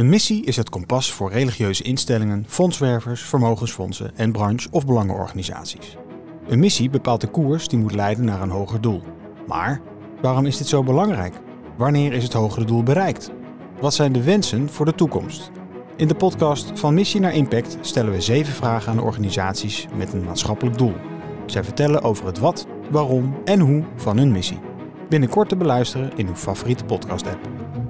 Een missie is het kompas voor religieuze instellingen, fondswervers, vermogensfondsen en branche- of belangenorganisaties. Een missie bepaalt de koers die moet leiden naar een hoger doel. Maar waarom is dit zo belangrijk? Wanneer is het hogere doel bereikt? Wat zijn de wensen voor de toekomst? In de podcast Van Missie naar Impact stellen we 7 vragen aan organisaties met een maatschappelijk doel. Zij vertellen over het wat, waarom en hoe van hun missie. Binnenkort te beluisteren in uw favoriete podcast-app.